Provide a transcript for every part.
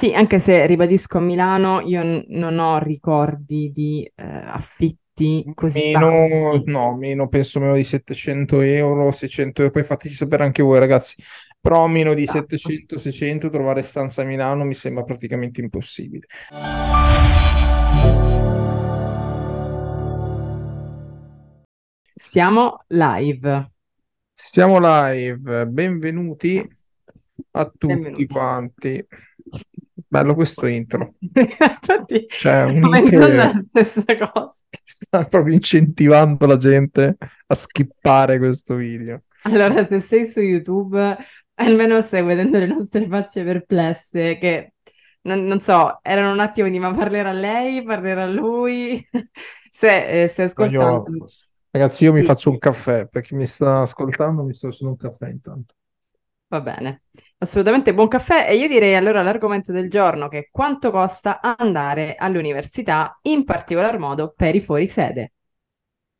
Sì, anche se ribadisco a Milano io non ho ricordi di affitti così bassi. No, penso meno di 700 euro, 600 euro, poi fateci sapere anche voi ragazzi, però meno di esatto. 700, 600, trovare stanza a Milano mi sembra praticamente impossibile. Siamo live, benvenuti a tutti quanti. Bello questo intro. Cioè, un intro la stessa cosa. Sta proprio incentivando la gente a skippare questo video. Allora, se sei su YouTube, almeno stai vedendo le nostre facce perplesse che non so, erano un attimo di ma parlerà lei, parlerà lui. Se ascoltando. Ragazzi, io mi faccio un caffè, perché mi sta ascoltando, mi sto facendo un caffè intanto. Va bene, assolutamente buon caffè. E io direi allora l'argomento del giorno, che è quanto costa andare all'università, in particolar modo per i fuorisede.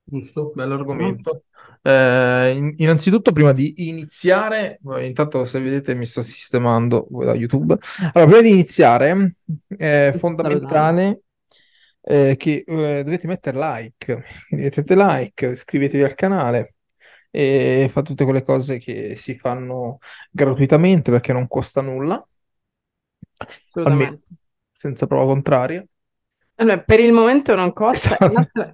Giusto, bello argomento. Innanzitutto, prima di iniziare, intanto se vedete mi sto sistemando da YouTube. Allora, prima di iniziare, è fondamentale... che dovete mettere like, iscrivetevi al canale e fa tutte quelle cose che si fanno gratuitamente perché non costa nulla, almeno, senza prova contraria. Allora, per il momento non costa,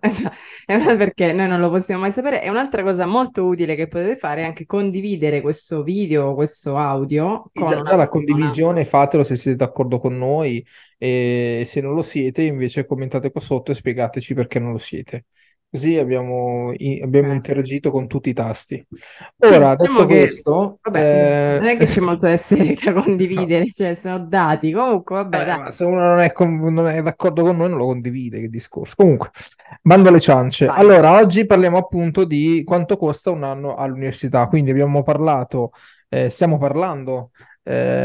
esatto, perché noi non lo possiamo mai sapere. E un'altra cosa molto utile che potete fare è anche condividere questo video, questo audio. Già la condivisione fatelo se siete d'accordo con noi, e se non lo siete invece commentate qua sotto e spiegateci perché non lo siete. Così abbiamo interagito con tutti i tasti. Ora, detto questo... Vabbè, non è che c'è molto da essere da condividere, no. Cioè sono dati, comunque vabbè. Dai. Ma se uno non è d'accordo con noi non lo condivide, che discorso. Comunque, bando alle ciance. Vai. Allora, oggi parliamo appunto di quanto costa un anno all'università. Quindi stiamo parlando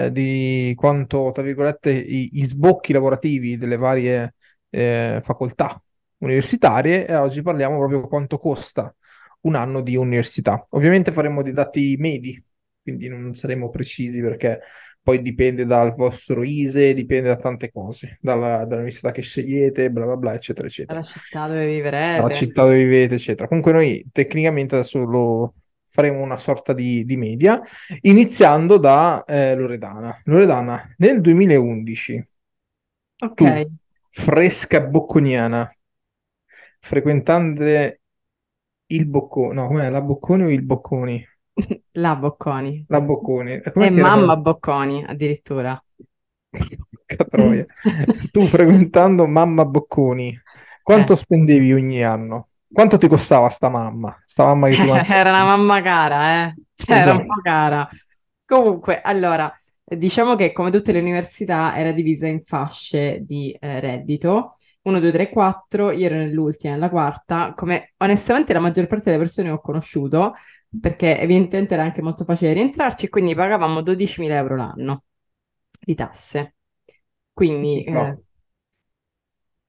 di quanto, tra virgolette, i sbocchi lavorativi delle varie facoltà universitarie, e oggi parliamo proprio quanto costa un anno di università. Ovviamente faremo dei dati medi, quindi non saremo precisi perché poi dipende dal vostro ISE, dipende da tante cose, dall'università che scegliete, bla bla bla, eccetera eccetera. Dalla città dove vivete, eccetera. Comunque noi tecnicamente adesso lo faremo una sorta di media, iniziando da Loredana. Loredana, nel 2011, ok, tu, fresca bocconiana, frequentante il Bocconi, no, com'è? La Bocconi o il Bocconi? La Bocconi. E mamma Bocconi, addirittura. Troia. Tu frequentando mamma Bocconi, quanto spendevi ogni anno? Quanto ti costava sta mamma che ti manca? Era una mamma cara, Era un po' cara. Comunque, allora, diciamo che come tutte le università era divisa in fasce di reddito. 1, 2, 3, 4, io ero nell'ultima, nella quarta, come onestamente la maggior parte delle persone ho conosciuto, perché evidentemente era anche molto facile rientrarci, quindi pagavamo 12.000 euro l'anno di tasse. Quindi... No.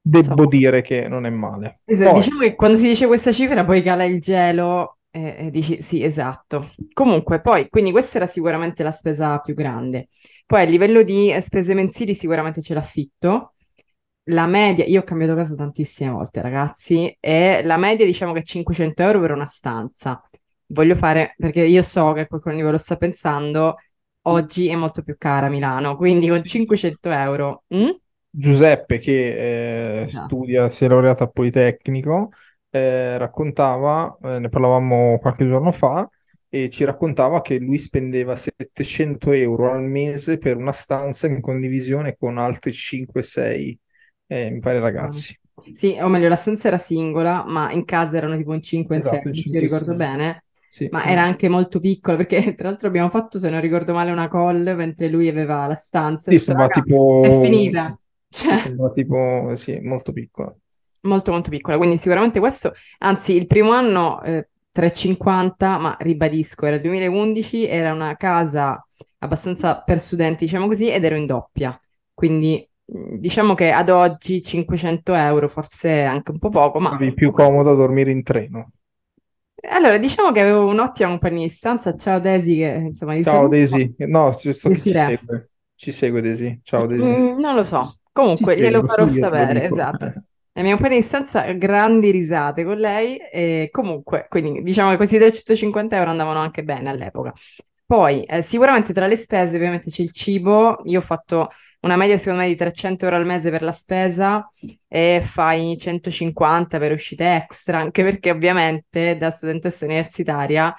Devo dire che non è male. Esatto, diciamo che quando si dice questa cifra poi cala il gelo e dici sì, esatto. Comunque poi, quindi questa era sicuramente la spesa più grande. Poi a livello di spese mensili sicuramente c'è l'affitto. La media, io ho cambiato casa tantissime volte ragazzi, e la media diciamo che è 500 euro per una stanza. Voglio fare, perché io so che qualcuno di voi lo sta pensando, oggi è molto più cara Milano, quindi con 500 euro. Giuseppe, che studia, si è laureato al Politecnico, raccontava, ne parlavamo qualche giorno fa, e ci raccontava che lui spendeva 700 euro al mese per una stanza in condivisione con altri 5-6 mi pare ragazzi. Sì, o meglio, la stanza era singola, ma in casa erano tipo un 5 esatto, 6, se io ricordo 6. Bene, sì. Ma era anche molto piccola, perché tra l'altro abbiamo fatto, se non ricordo male, una call mentre lui aveva la stanza. Sì, sembrava tipo... È finita. Cioè... Sì, sembrava tipo, sì, molto piccola. Molto molto piccola, quindi sicuramente questo, anzi il primo anno 350, ma ribadisco, era il 2011, era una casa abbastanza per studenti, diciamo così, ed ero in doppia, quindi... Diciamo che ad oggi 500 euro forse anche un po' poco, ma... Stavi più comodo a dormire in treno. Allora, diciamo che avevo un'ottima compagnia di stanza. Ciao Desi, che insomma... Ciao Desi, no, giusto che ci segue. Ci segue Desi. Ciao Desi. Non lo so. Sì, Comunque, glielo farò sapere, lo dico. esatto. La mia compagna di stanza, grandi risate con lei. E comunque, quindi diciamo che questi 350 euro andavano anche bene all'epoca. Poi, sicuramente tra le spese, ovviamente c'è il cibo. Io ho fatto una media, secondo me, di 300 euro al mese per la spesa e fai 150 per uscite extra, anche perché ovviamente da studentessa universitaria,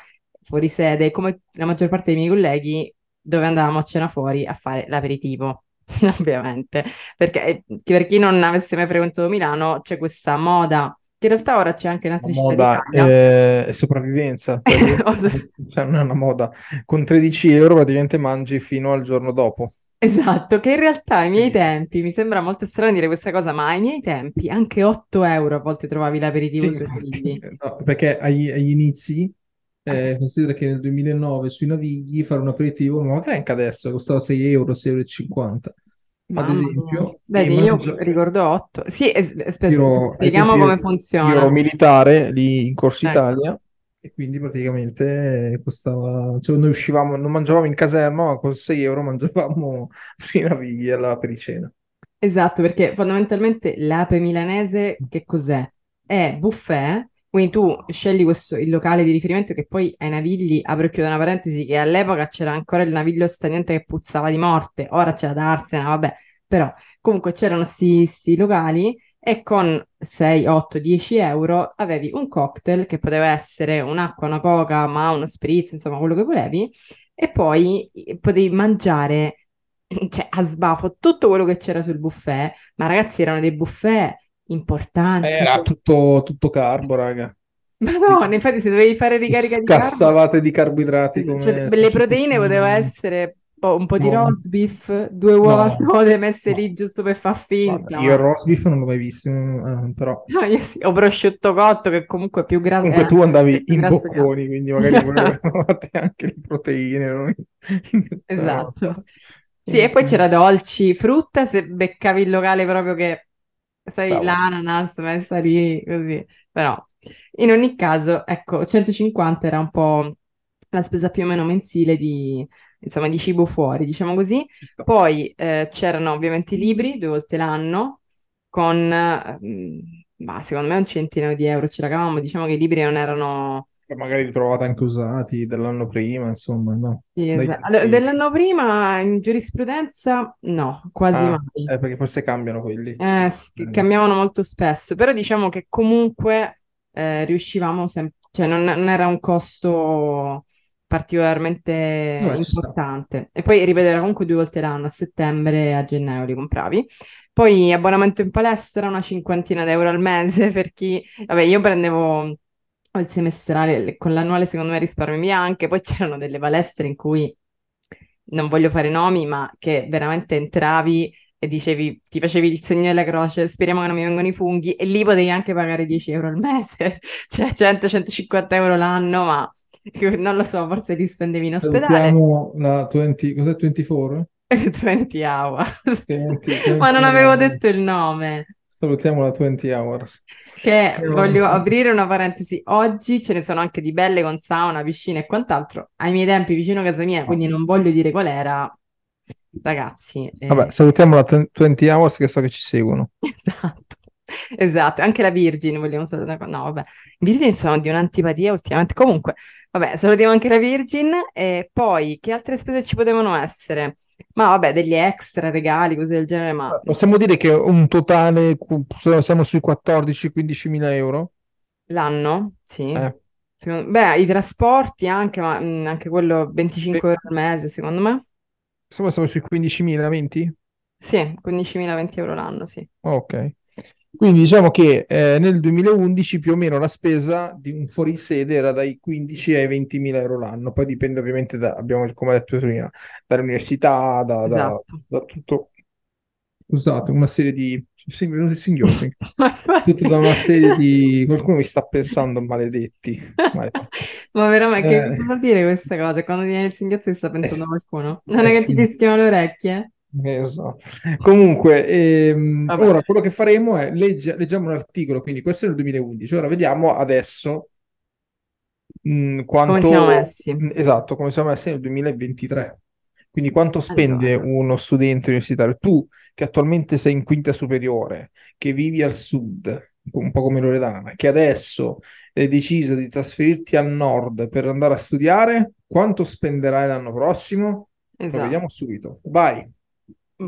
fuori sede, come la maggior parte dei miei colleghi, dove andavamo a cena fuori a fare l'aperitivo. Ovviamente, perché per chi non avesse mai frequentato Milano c'è questa moda, che in realtà ora c'è anche in altre città d'Italia. Moda e sopravvivenza, cioè non è una moda, con 13 euro praticamente mangi fino al giorno dopo. Esatto, che in realtà ai miei tempi, mi sembra molto strano dire questa cosa, ma ai miei tempi anche 8 euro a volte trovavi l'aperitivo sui Navigli. No, perché agli inizi, considera che nel 2009 sui Navigli fare un aperitivo, ma magari anche adesso, costava 6 euro, 6,50 euro. Ad esempio, vedi, io ricordo 8. Sì, spieghiamo come funziona. Io ero militare lì in Corso Italia e quindi praticamente costava, cioè noi uscivamo, non mangiavamo in caserma, ma con 6 euro mangiavamo sui Navigli alla pericena. Esatto, perché fondamentalmente l'ape milanese che cos'è? È buffet. Quindi tu scegli il locale di riferimento, che poi ai Navigli, apro e chiudo una parentesi, che all'epoca c'era ancora il naviglio stagnante che puzzava di morte, ora c'è la Darsena, vabbè, però comunque c'erano sti locali e con 6, 8, 10 euro avevi un cocktail che poteva essere un'acqua, una coca, ma uno spritz, insomma quello che volevi, e poi potevi mangiare, cioè a sbafo, tutto quello che c'era sul buffet, ma ragazzi erano dei buffet importante. Era tutto carbo, raga. Madonna, infatti se dovevi fare ricarica di carbo... Scassavate di carboidrati. Come cioè, le proteine poteva essere un po' di roast beef, due uova sode messe lì giusto per far finta. Io il roast beef non l'ho mai visto, però... No, io sì, o prosciutto cotto, che comunque è più grasso. Comunque tu andavi in Bocconi, quindi magari volevate anche le proteine. No? Esatto. Sì, e poi c'era dolci, frutta, se beccavi il locale proprio che... Sai, l'ananas messa lì, così. Però in ogni caso, ecco, 150 era un po' la spesa più o meno mensile di cibo fuori, diciamo così. Poi c'erano ovviamente i libri 2 volte l'anno, con secondo me un centinaio di euro ce la cavavamo. Diciamo che i libri non erano... Magari li trovate anche usati dell'anno prima, insomma, no? Sì, esatto. Allora, dell'anno prima in giurisprudenza no, quasi mai. Perché forse cambiano quelli. Cambiavano molto spesso, però diciamo che comunque riuscivamo sempre, cioè non era un costo particolarmente importante. E poi ripeto, era comunque 2 volte l'anno, a settembre e a gennaio li compravi. Poi abbonamento in palestra, una cinquantina d'euro al mese per chi... Vabbè, io prendevo... il semestrale, con l'annuale secondo me risparmi via anche, poi c'erano delle palestre in cui, non voglio fare nomi, ma che veramente entravi e dicevi, ti facevi il segno della croce, speriamo che non mi vengano i funghi, e lì potevi anche pagare 10 euro al mese, cioè 100-150 euro l'anno, ma non lo so, forse li spendevi in ospedale. La 20, cos'è 24? 20 hours, 20 ma non avevo detto il nome. Salutiamo la 20 Hours. Che voglio aprire una parentesi. Oggi ce ne sono anche di belle con sauna, piscina e quant'altro. Ai miei tempi vicino a casa mia, quindi non voglio dire qual era. Ragazzi. Vabbè, salutiamo la 20 Hours che so che ci seguono. Esatto. Anche la Virgin vogliamo salutare. No, vabbè. Virgin sono di un'antipatia ultimamente. Comunque, vabbè, salutiamo anche la Virgin. E poi, che altre spese ci potevano essere? Ma vabbè, degli extra regali, cose del genere, ma... Possiamo dire che un totale, siamo sui 14.000-15.000 euro? L'anno? Sì. Beh, i trasporti anche, ma anche quello 25 euro al mese, secondo me. Insomma, siamo sui 15.000-20? Sì, 15.000-20 euro l'anno, sì. Ok. Quindi diciamo che nel 2011 più o meno la spesa di un fuorisede era dai 15 ai 20.000 euro l'anno, poi dipende ovviamente come detto prima, dall'università, da tutto, scusate, una serie di... tutto da una serie di... qualcuno mi sta pensando, maledetti. Ma veramente, che vuol dire questa cosa? Quando viene il singhiozzo ti sta pensando qualcuno? Non è che ti fischiano le orecchie? Comunque ora quello che faremo è leggiamo un articolo, quindi questo è il 2011, ora vediamo adesso quanto, come siamo messi nel 2023, Quindi quanto spende Allora, uno studente universitario? Tu che attualmente sei in quinta superiore, che vivi al sud, un po' come Loredana, che adesso hai deciso di trasferirti al nord per andare a studiare, quanto spenderai l'anno prossimo? Lo esatto. vediamo subito. Vai.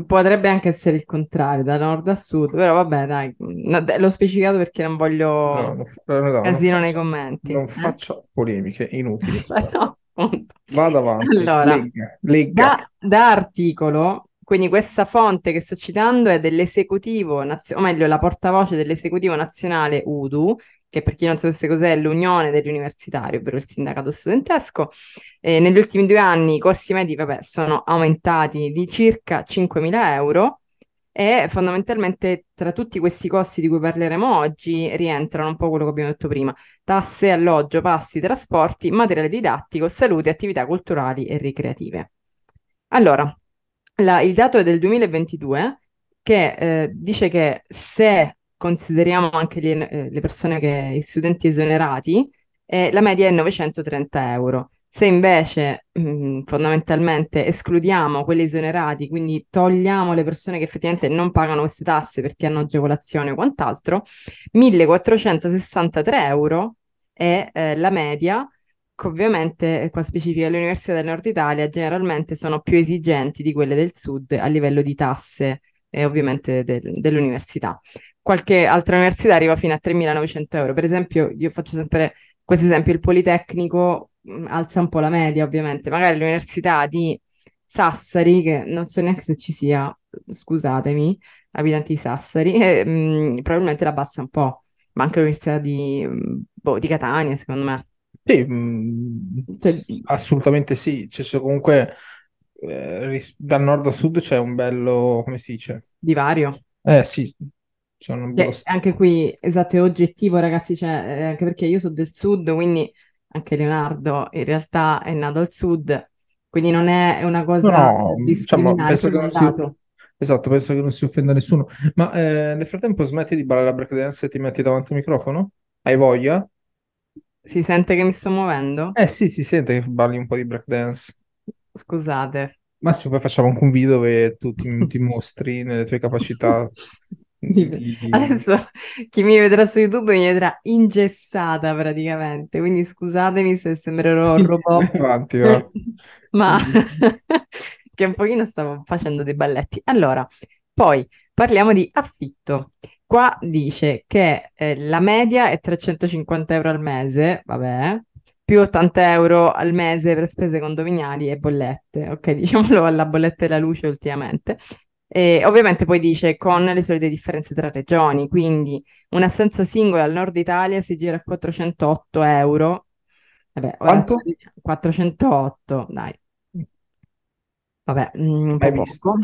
Potrebbe anche essere il contrario, da nord a sud, però vabbè, dai, l'ho specificato perché non voglio casino nei commenti. Non faccio polemiche inutili. Però, appunto. Vado avanti. Allora, legga. Da articolo, quindi questa fonte che sto citando è dell'esecutivo nazionale, o meglio la portavoce dell'esecutivo nazionale UDU, che per chi non sapesse cos'è l'Unione degli Universitari, ovvero il sindacato studentesco. Negli ultimi 2 anni i costi medi sono aumentati di circa 5.000 euro, e fondamentalmente tra tutti questi costi di cui parleremo oggi rientrano un po' quello che abbiamo detto prima: tasse, alloggio, passi, trasporti, materiale didattico, salute, attività culturali e ricreative. Allora, il dato è del 2022 che dice che se consideriamo anche le persone che gli studenti esonerati, la media è 930 euro. Se invece fondamentalmente escludiamo quelli esonerati, quindi togliamo le persone che effettivamente non pagano queste tasse perché hanno agevolazione o quant'altro, 1.463 euro è la media, che ovviamente, qua specifica, le università del Nord Italia generalmente sono più esigenti di quelle del Sud a livello di tasse e ovviamente dell'università. Qualche altra università arriva fino a 3.900 euro. Per esempio, io faccio sempre questo esempio, il Politecnico alza un po' la media, ovviamente. Magari l'università di Sassari, che non so neanche se ci sia, scusatemi, abitanti di Sassari, probabilmente la abbassa un po', ma anche l'università di Catania, secondo me. Sì, assolutamente sì. Cioè, comunque dal nord a sud c'è un bello, come si dice? Divario. Sì. Cioè, anche qui, esatto, è oggettivo, ragazzi, cioè, anche perché io sono del sud, quindi... Anche Leonardo in realtà è nato al sud, quindi non è una cosa discriminante. Esatto, penso che non si offenda nessuno. Ma nel frattempo smetti di ballare la breakdance e ti metti davanti al microfono? Hai voglia? Si sente che mi sto muovendo? Eh sì, si sente che balli un po' di breakdance. Scusate. Massimo, poi facciamo anche un video dove tu ti mostri nelle tue capacità... Adesso chi mi vedrà su YouTube mi vedrà ingessata praticamente, quindi scusatemi se sembrerò un robot. Avanti, va. Ma che un pochino stavo facendo dei balletti. Allora, poi parliamo di affitto. Qua dice che la media è 350 euro al mese, vabbè, più 80 euro al mese per spese condominiali e bollette, ok, diciamolo alla bolletta e la luce ultimamente. E ovviamente poi dice con le solite differenze tra regioni, quindi una stanza singola al nord Italia si gira a 408 euro. Vabbè, quanto? 408, dai. Vabbè, un po' poco.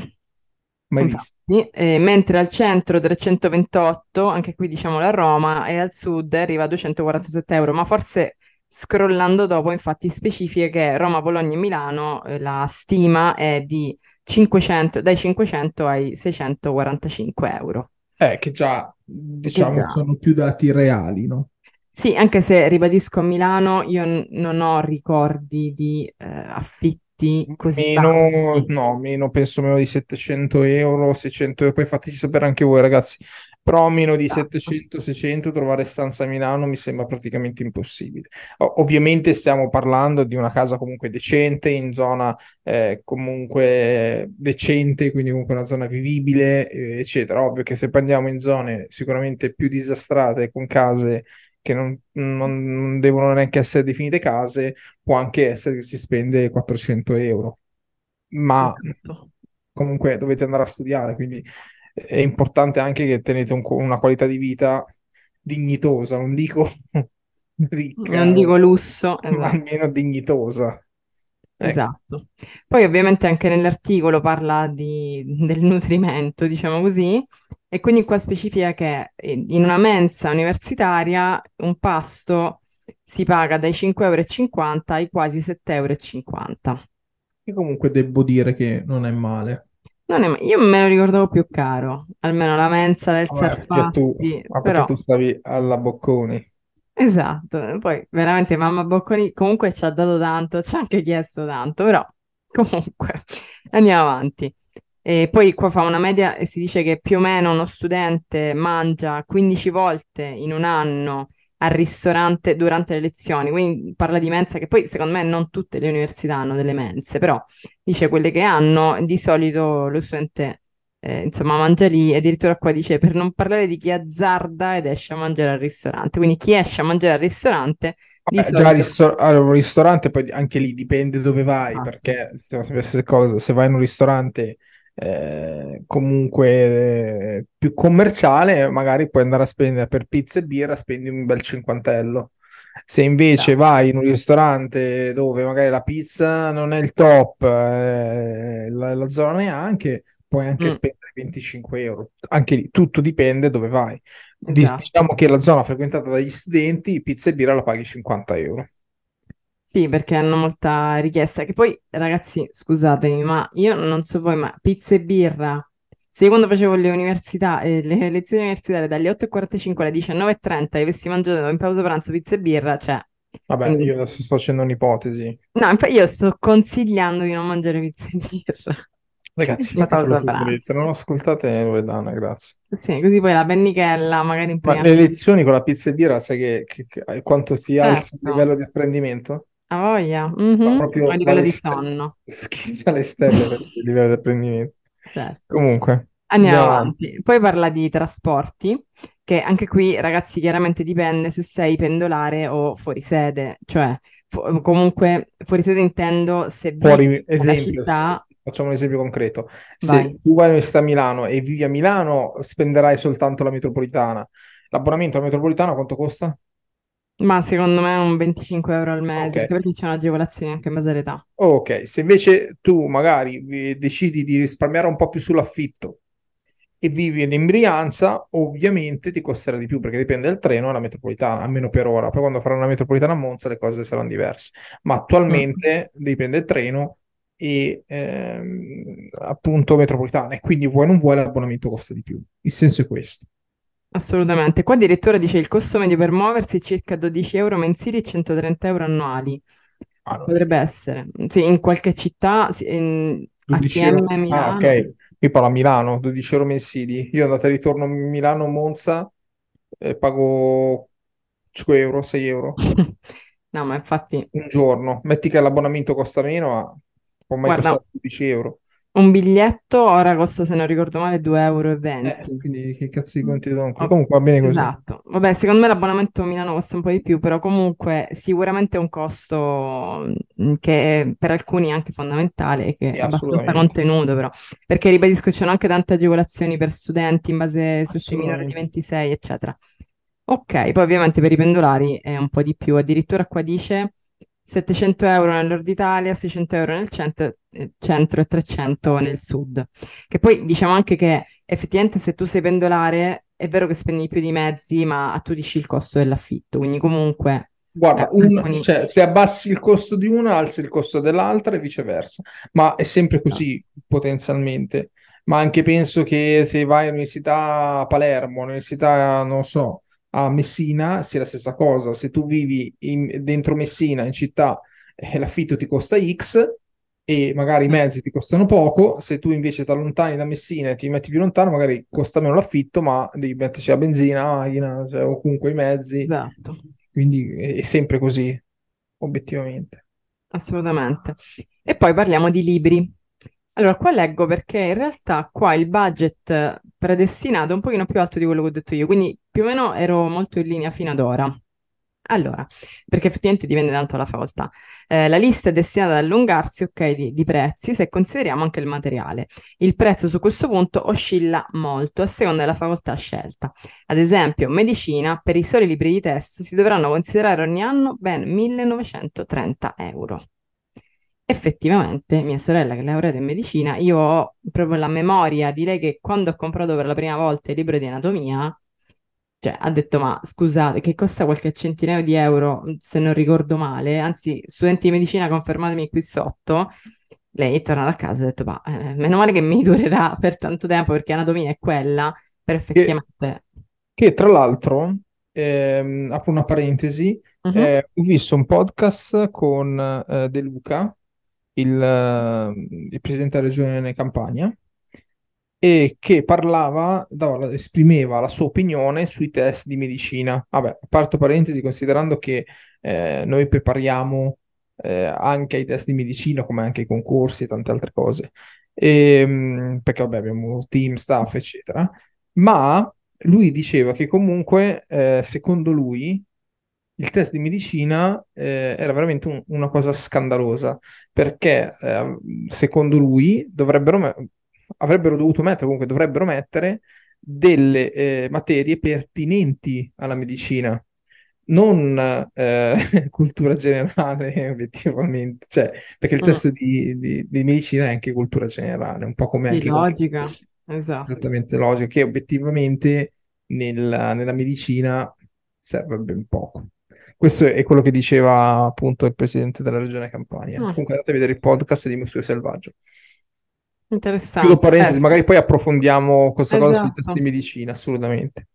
Infatti, mentre al centro 328, anche qui diciamo la Roma, e al sud arriva a 247 euro, ma forse... Scrollando dopo, infatti, specifica che Roma, Bologna e Milano la stima è di 500, dai 500 ai 645 euro. Che già, diciamo, sono più dati reali, no? Sì, anche se, ribadisco, a Milano io non ho ricordi di affitti così bassi. No, penso meno di 700 euro, 600 euro, poi fateci sapere anche voi, ragazzi. Però meno di 700-600 trovare stanza a Milano mi sembra praticamente impossibile. Ovviamente stiamo parlando di una casa comunque decente, in zona comunque decente, quindi comunque una zona vivibile, eccetera. Ovvio che se andiamo in zone sicuramente più disastrate, con case che non devono neanche essere definite case, può anche essere che si spende 400 euro. Ma comunque dovete andare a studiare, quindi... È importante anche che tenete una qualità di vita dignitosa, non dico ricca, non dico lusso, esatto. Ma almeno dignitosa. Esatto. Poi ovviamente anche nell'articolo parla del nutrimento, diciamo così, e quindi qua specifica che in una mensa universitaria un pasto si paga dai 5,50 euro ai quasi 7,50 euro. E comunque devo dire che non è male. Io me lo ricordavo più caro, almeno la mensa del Sarfatti. Ma perché tu stavi alla Bocconi? Esatto, poi veramente mamma Bocconi comunque ci ha dato tanto, ci ha anche chiesto tanto, però Comunque, andiamo avanti. E poi qua fa una media e si dice che più o meno uno studente mangia 15 volte in un anno al ristorante durante le lezioni, quindi parla di mensa, che poi secondo me non tutte le università hanno delle mense, però dice quelle che hanno, di solito lo studente insomma mangia lì, e addirittura qua dice per non parlare di chi azzarda ed esce a mangiare al ristorante, quindi chi esce a mangiare al ristorante... Vabbè, solito... già al ristorante poi anche lì dipende dove vai, perché se vai in un ristorante... comunque più commerciale, magari puoi andare a spendere per pizza e birra, spendi un bel $50. Se invece vai in un ristorante dove magari la pizza non è il top, la zona neanche, puoi anche spendere €25. Anche lì tutto dipende dove vai. Diciamo che la zona frequentata dagli studenti, pizza e birra la paghi €50. Sì, perché hanno molta richiesta. Che poi, ragazzi, scusatemi, ma io non so voi, ma pizza e birra, se io quando facevo le lezioni universitarie dalle 8:45 alle 19:30 avessi mangiato in pausa pranzo pizza e birra, cioè... Vabbè, quindi... io adesso sto facendo un'ipotesi. No, infatti io sto consigliando di non mangiare pizza e birra. Ragazzi, fate quello che volete, non ascoltate Loredana, grazie. Sì, così poi la pennichella magari... Ma le lezioni con la pizza e birra, sai che quanto si alza il livello di apprendimento? A voglia, proprio a livello di sonno. Schizza le stelle per il livello di apprendimento. Certo. Comunque. Andiamo avanti. Poi parla di trasporti, che anche qui, ragazzi, chiaramente dipende se sei pendolare o fuori sede. Cioè, comunque, fuori sede intendo se vivi in una città... Facciamo un esempio concreto. Se tu vai all'università a Milano e vivi a Milano, spenderai soltanto la metropolitana. L'abbonamento alla metropolitana quanto costa? Ma secondo me è un €25 al mese, anche perché c'è un'agevolazione anche in base all'età. Ok, se invece tu magari decidi di risparmiare un po' più sull'affitto e vivi in Brianza, ovviamente ti costerà di più, perché dipende dal treno alla metropolitana, almeno per ora. Poi quando faranno la metropolitana a Monza le cose saranno diverse. Ma attualmente dipende dal treno e appunto metropolitana, e quindi vuoi non vuoi l'abbonamento costa di più. Il senso è questo. Assolutamente. Qua addirittura dice il costo medio per muoversi è circa €12 mensili e €130 annuali. Allora, potrebbe essere. Sì, in qualche città, in ATM Milano. Ah, ok. Io parlo a Milano, €12 mensili. Io andata e ritorno a Milano-Monza pago €5, €6. No, ma infatti... Un giorno. Metti che l'abbonamento costa meno, ma può mai costare €12. Un biglietto ora costa, se non ricordo male, €2,20. Quindi che cazzo di conti do? Comunque va bene così. Esatto. Vabbè, secondo me l'abbonamento a Milano costa un po' di più, però comunque sicuramente è un costo che per alcuni è anche fondamentale e che è abbastanza contenuto, però. Perché, ribadisco, ci sono anche tante agevolazioni per studenti in base se sei minore di 26, eccetera. Ok, poi ovviamente per i pendolari è un po' di più. Addirittura qua dice... €700 nel nord Italia, €600 nel centro e €300 nel sud. Che poi diciamo anche che effettivamente se tu sei pendolare è vero che spendi più di mezzi, ma tu dici il costo dell'affitto, quindi comunque... Guarda, cioè, se abbassi il costo di una, alzi il costo dell'altra e viceversa, ma è sempre così potenzialmente. Ma anche penso che se vai all'università a Palermo, all'università, non so, a Messina sia la stessa cosa. Se tu vivi dentro Messina in città, l'affitto ti costa X e magari i mezzi ti costano poco. Se tu invece ti allontani da Messina e ti metti più lontano, magari costa meno l'affitto, ma devi metterci la benzina, la macchina, cioè, o comunque i mezzi. Esatto. Quindi è sempre così, obiettivamente. Assolutamente. E poi parliamo di libri. Allora, qua leggo perché in realtà qua il budget predestinato è un pochino più alto di quello che ho detto io, quindi più o meno ero molto in linea fino ad ora. Allora, perché effettivamente dipende tanto dalla facoltà. La lista è destinata ad allungarsi, ok, di prezzi, se consideriamo anche il materiale. Il prezzo su questo punto oscilla molto a seconda della facoltà scelta. Ad esempio, medicina, per i soli libri di testo si dovranno considerare ogni anno ben €1.930. Effettivamente mia sorella, che è laureata in medicina, io ho proprio la memoria di lei che quando ho comprato per la prima volta il libro di anatomia, cioè ha detto ma scusate, che costa qualche centinaio di euro se non ricordo male, anzi studenti di medicina confermatemi qui sotto, lei è tornata a casa e ha detto ma meno male che mi durerà per tanto tempo, perché anatomia è quella, per effettivamente... Che tra l'altro, apro una parentesi, ho visto un podcast con De Luca, il presidente della regione Campania, e che esprimeva la sua opinione sui test di medicina. Vabbè, parto parentesi, considerando che noi prepariamo anche ai test di medicina, come anche ai concorsi e tante altre cose, perché vabbè, abbiamo team, staff, eccetera. Ma lui diceva che comunque, secondo lui, il test di medicina era veramente una cosa scandalosa, perché secondo lui dovrebbero mettere delle materie pertinenti alla medicina, non cultura generale, obiettivamente, cioè, perché il test di medicina è anche cultura generale, un po' come anche logica, esatto. Esattamente, logica, che obiettivamente nella medicina serve ben poco. Questo è quello che diceva appunto il presidente della regione Campania. Comunque andate a vedere il podcast di Musso Selvaggio. Interessante. Chiudo parentesi, magari poi approfondiamo questa cosa sui test di medicina, assolutamente.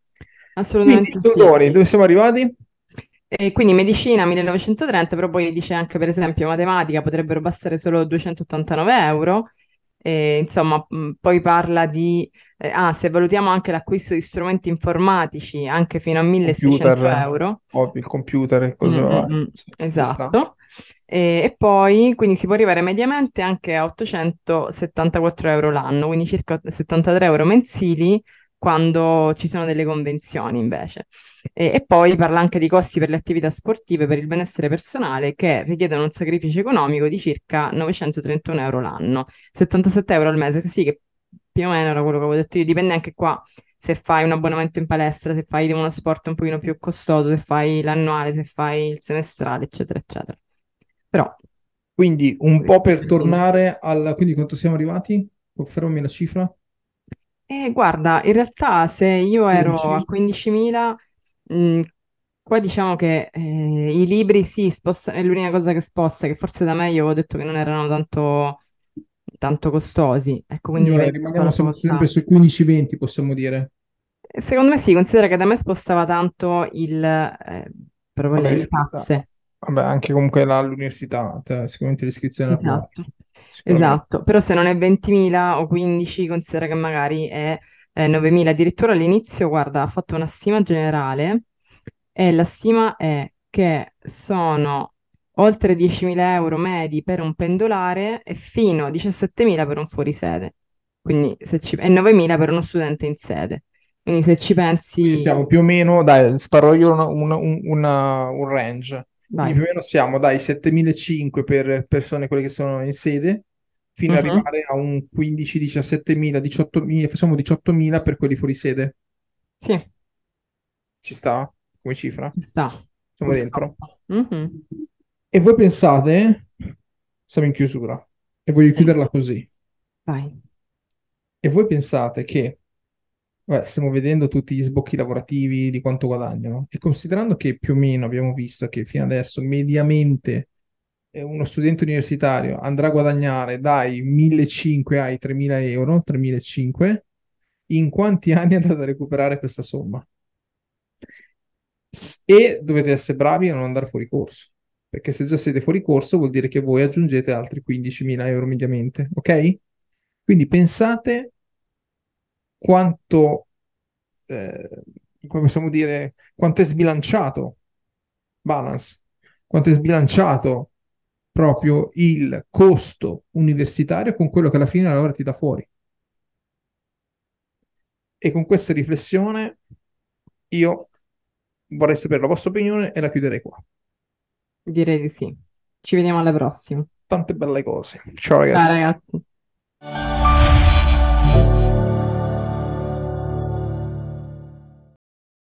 Assolutamente. Quindi, sì. Dove siamo arrivati? Quindi medicina 1930, però poi dice anche per esempio matematica potrebbero bastare solo 289 €. Insomma, poi parla di se valutiamo anche l'acquisto di strumenti informatici anche fino a 1.600 €. Il computer, cosa esatto. E poi quindi si può arrivare mediamente anche a 874 € l'anno, quindi circa 73 € mensili quando ci sono delle convenzioni invece. E poi parla anche di costi per le attività sportive, per il benessere personale, che richiedono un sacrificio economico di circa 931 € l'anno, 77 € al mese, sì, che più o meno era quello che avevo detto io. Dipende anche qua se fai un abbonamento in palestra, se fai uno sport un pochino più costoso, se fai l'annuale, se fai il semestrale, eccetera, eccetera. Però quindi un po' per tornare al... Quindi quanto siamo arrivati? Confermami la cifra. Guarda, in realtà se io ero a 15.000... qua diciamo che i libri si spostano, è l'unica cosa che sposta, che forse da me io ho detto che non erano tanto costosi, ecco, quindi rimaniamo sempre sui 15-20, possiamo dire. Secondo me sì, considera che da me spostava tanto proprio le tasse. Vabbè, anche comunque l'università, sicuramente l'iscrizione esatto, però se non è 20.000 o 15, considera che magari è 9.000, addirittura all'inizio, guarda, ha fatto una stima generale e la stima è che sono oltre 10.000 € medi per un pendolare e fino a 17.000 per un fuorisede, quindi e 9.000 per uno studente in sede. Quindi se ci pensi... Quindi siamo più o meno, dai, sparo io un range, quindi più o meno siamo dai 7.500 per persone quelle che sono in sede, fino ad arrivare a un 15, 17.000, 18.000, facciamo 18.000 per quelli fuori sede. Sì. Ci sta come cifra? Ci sta. Siamo dentro. E voi pensate, siamo in chiusura, e voglio chiuderla così. Vai. E voi pensate che, stiamo vedendo tutti gli sbocchi lavorativi di quanto guadagnano, e considerando che più o meno abbiamo visto che fino adesso mediamente uno studente universitario andrà a guadagnare dai 1.500 ai 3.000 €, 3.500, in quanti anni andate a recuperare questa somma? E dovete essere bravi a non andare fuori corso, perché se già siete fuori corso vuol dire che voi aggiungete altri 15.000 € mediamente, ok? Quindi pensate quanto, come possiamo dire, quanto è sbilanciato balance, quanto è sbilanciato proprio il costo universitario con quello che alla fine la laurea ti dà fuori. E con questa riflessione io vorrei sapere la vostra opinione e la chiuderei qua. Direi di sì. Ci vediamo alla prossima. Tante belle cose. Ciao ragazzi. Ciao ragazzi.